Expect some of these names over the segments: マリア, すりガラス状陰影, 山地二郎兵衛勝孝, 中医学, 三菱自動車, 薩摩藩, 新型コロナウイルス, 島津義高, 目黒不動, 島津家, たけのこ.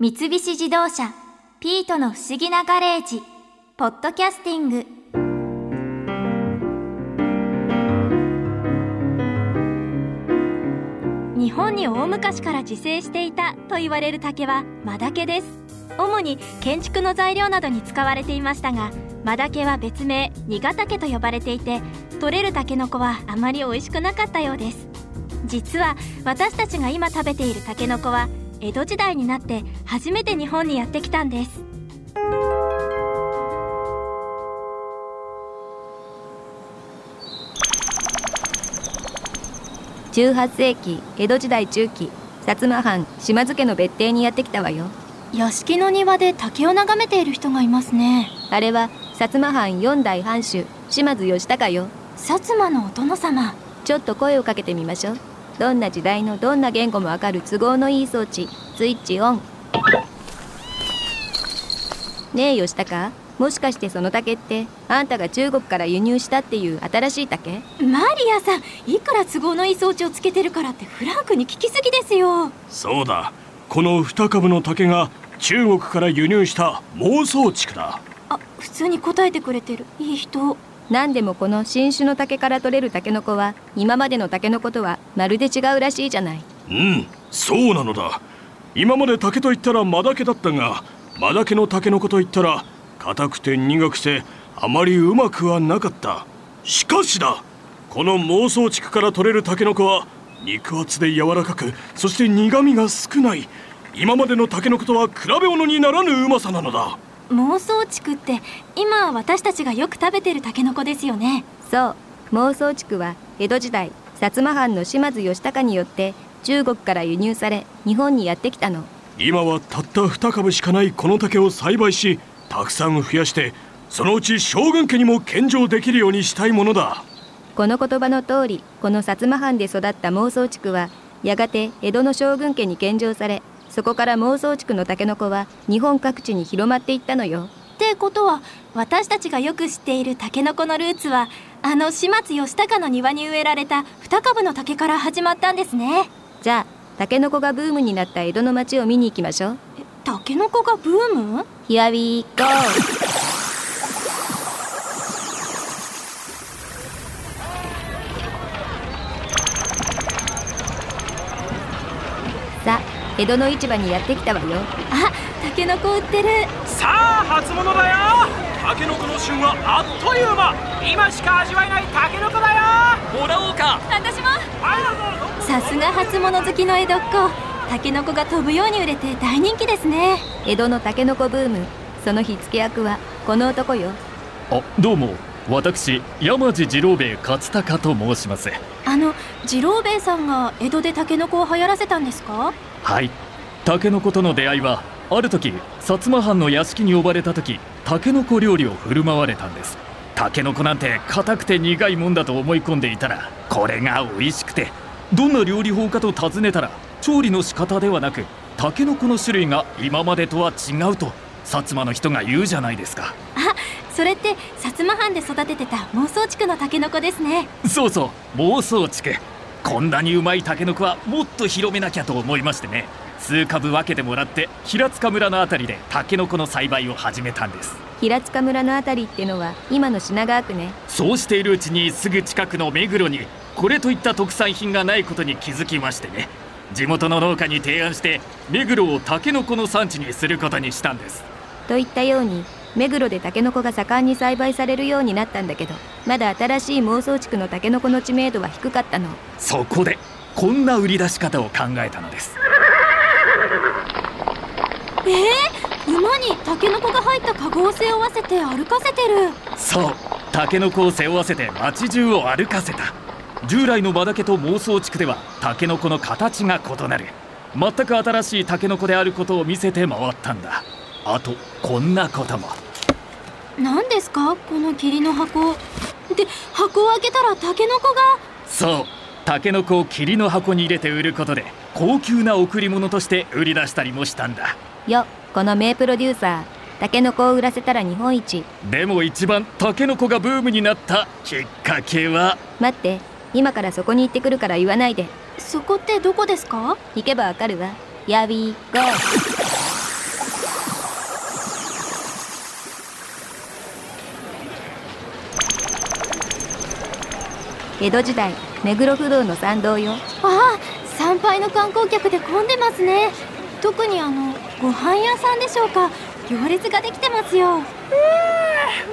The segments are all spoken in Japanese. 三菱自動車ピートの不思議なガレージポッドキャスティング。日本に大昔から自生していたと言われる竹は真竹です。主に建築の材料などに使われていましたが、真竹は別名苦竹と呼ばれていて、採れるタケノコはあまり美味しくなかったようです。実は私たちが今食べているタケノコは江戸時代になって初めて日本にやってきたんです。18世紀江戸時代中期、薩摩藩島津家の別邸にやってきたわよ。屋敷の庭で竹を眺めている人がいますね。あれは薩摩藩4代藩主島津義高よ。薩摩のお殿様。ちょっと声をかけてみましょう。どんな時代のどんな言語もわかる都合のいい装置、スイッチオン。ねえ吉高、もしかしてその竹ってあんたが中国から輸入したっていう新しい竹？マリアさん、いくら都合のいい装置をつけてるからってフランクに聞きすぎですよ。そうだ、この2株の竹が中国から輸入した妄想竹だ。あ、普通に答えてくれてる、いい人。何でもこの新種の竹から取れるタケノコは今までのタケノコとはまるで違うらしいじゃない。うん、そうなのだ。今まで竹といったらマダケだったが、マダケのタケノコといったら硬くて苦くてあまりうまくはなかった。しかしだ、この妄想竹から取れるタケノコは肉厚で柔らかく、そして苦味が少ない、今までのタケノコとは比べ物にならぬうまさなのだ。妄想竹って今私たちがよく食べてるタケノコですよね。そう、妄想竹は江戸時代薩摩藩の島津義高によって中国から輸入され日本にやってきたの。今はたった2株しかないこの竹を栽培し、たくさん増やして、そのうち将軍家にも献上できるようにしたいものだ。この言葉の通り、この薩摩藩で育った妄想竹はやがて江戸の将軍家に献上され、そこから妄想竹のタケノコは日本各地に広まっていったのよ。ってことは私たちがよく知っているタケノコのルーツはあの島津義高の庭に植えられた2株の竹から始まったんですね。じゃあタケノコがブームになった江戸の町を見に行きましょう。タケノコがブーム？ Here we go。 さあ江戸の市場にやってきたわよ。あ、タケノコ売ってる。さあ初物だよ。タケノコの旬はあっという間。今しか味わえないタケノコだよ。もらおうか。私も。さすが初物好きの江戸っ子。タケノコが飛ぶように売れて大人気ですね。江戸のタケノコブーム、その火付け役はこの男よ。あ、どうも。私山地二郎兵衛勝孝と申します。あの二郎兵衛さんが江戸でタケノコを流行らせたんですか？はい、タケノコとの出会いはある時薩摩藩の屋敷に呼ばれた時、タケノコ料理を振る舞われたんです。タケノコなんて硬くて苦いもんだと思い込んでいたら、これが美味しくてどんな料理法かと尋ねたら、調理の仕方ではなくタケノコの種類が今までとは違うと薩摩の人が言うじゃないですか。あ、それって薩摩藩で育ててた妄想竹のタケノコですね。そうそう、妄想竹。こんなにうまいタケノコはもっと広めなきゃと思いましてね、数株分けてもらって平塚村のあたりでタケノコの栽培を始めたんです。平塚村のあたりってのは今の品川区ね。そうしているうちにすぐ近くの目黒にこれといった特産品がないことに気づきましてね、地元の農家に提案して目黒をタケノコの産地にすることにしたんです。といったように目黒でタケノコが盛んに栽培されるようになったんだけど、まだ新しい妄想竹のタケノコの知名度は低かったの。そこでこんな売り出し方を考えたのです。馬にタケノコが入ったカゴを背負わせて歩かせてる。そう、タケノコを背負わせて町中を歩かせた。従来の真竹と妄想竹ではタケノコの形が異なる、全く新しいタケノコであることを見せて回ったんだ。あとこんなことも。何ですかこの霧の箱で。箱を開けたらタケノコが。そう、タケノコを霧の箱に入れて売ることで高級な贈り物として売り出したりもしたんだよ。この名プロデューサー、タケノコを売らせたら日本一。でも一番タケノコがブームになったきっかけは。待って、今からそこに行ってくるから言わないで。そこってどこですか？行けばわかるわ。やびーご江戸時代目黒不動の参道よ。ああ、参拝の観光客で混んでますね。特にご飯屋さんでしょうか、行列ができてますよ。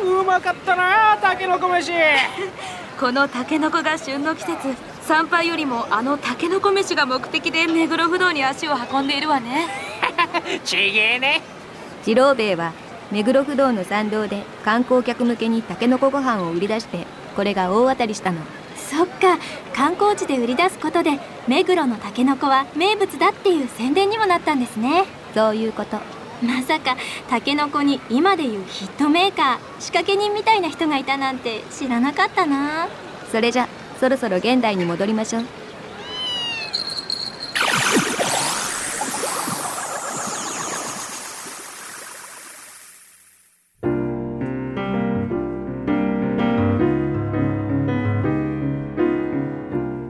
うまかったな、たけのこ飯。このたけのこが旬の季節、参拝よりもたけのこ飯が目的で目黒不動に足を運んでいるわね。ちげえね。次郎兵衛は目黒不動の参道で観光客向けにたけのこご飯を売り出して、これが大当たりしたの。そっか、観光地で売り出すことで目黒のたけのこは名物だっていう宣伝にもなったんですね。そういうこと。まさかたけのこに今でいうヒットメーカー、仕掛け人みたいな人がいたなんて知らなかったな。それじゃそろそろ現代に戻りましょう。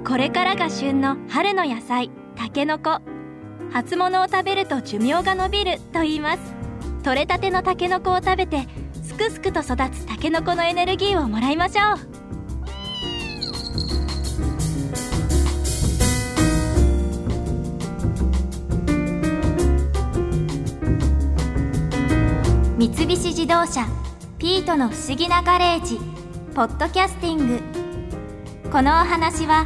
これからが旬の春の野菜、たけのこ。初物を食べると寿命が伸びると言います。採れたてのたけのこを食べて、すくすくと育つたけのこのエネルギーをもらいましょう。三菱自動車ピートの不思議なガレージポッドキャスティング。このお話は